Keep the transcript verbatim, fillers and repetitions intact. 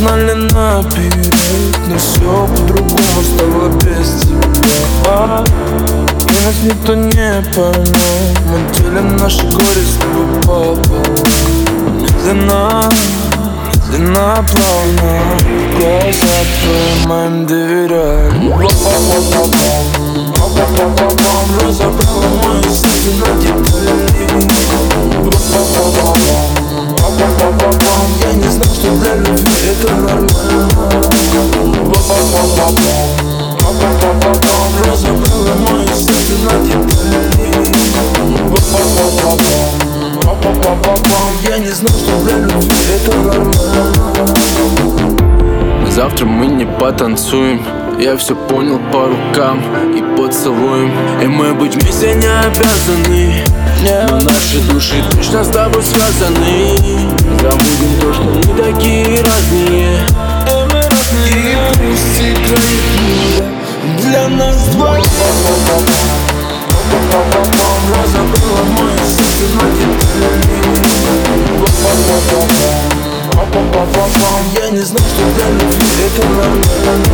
знали наперед, но все по-другому стало без тебя. И нас никто не поймет, мы делим наши горе с тобой пополам. Медленно, медленно, плавно, глаза твоим моим доверяют. Разобрала мои сети на детали. Я не знал, что для любви это нормально. Разобрала мои сердце на детали. Я не знал, что для любви это нормально. Завтра мы не потанцуем, я все понял по рукам и поцелуем. И мы быть вместе не обязаны, но наши души точно с тобой связаны. Забудем то, что мы такие разные. И пусть секрет для нас двоих. Разобрала мое сердце на детали. Я не знал, что для любви это нормально.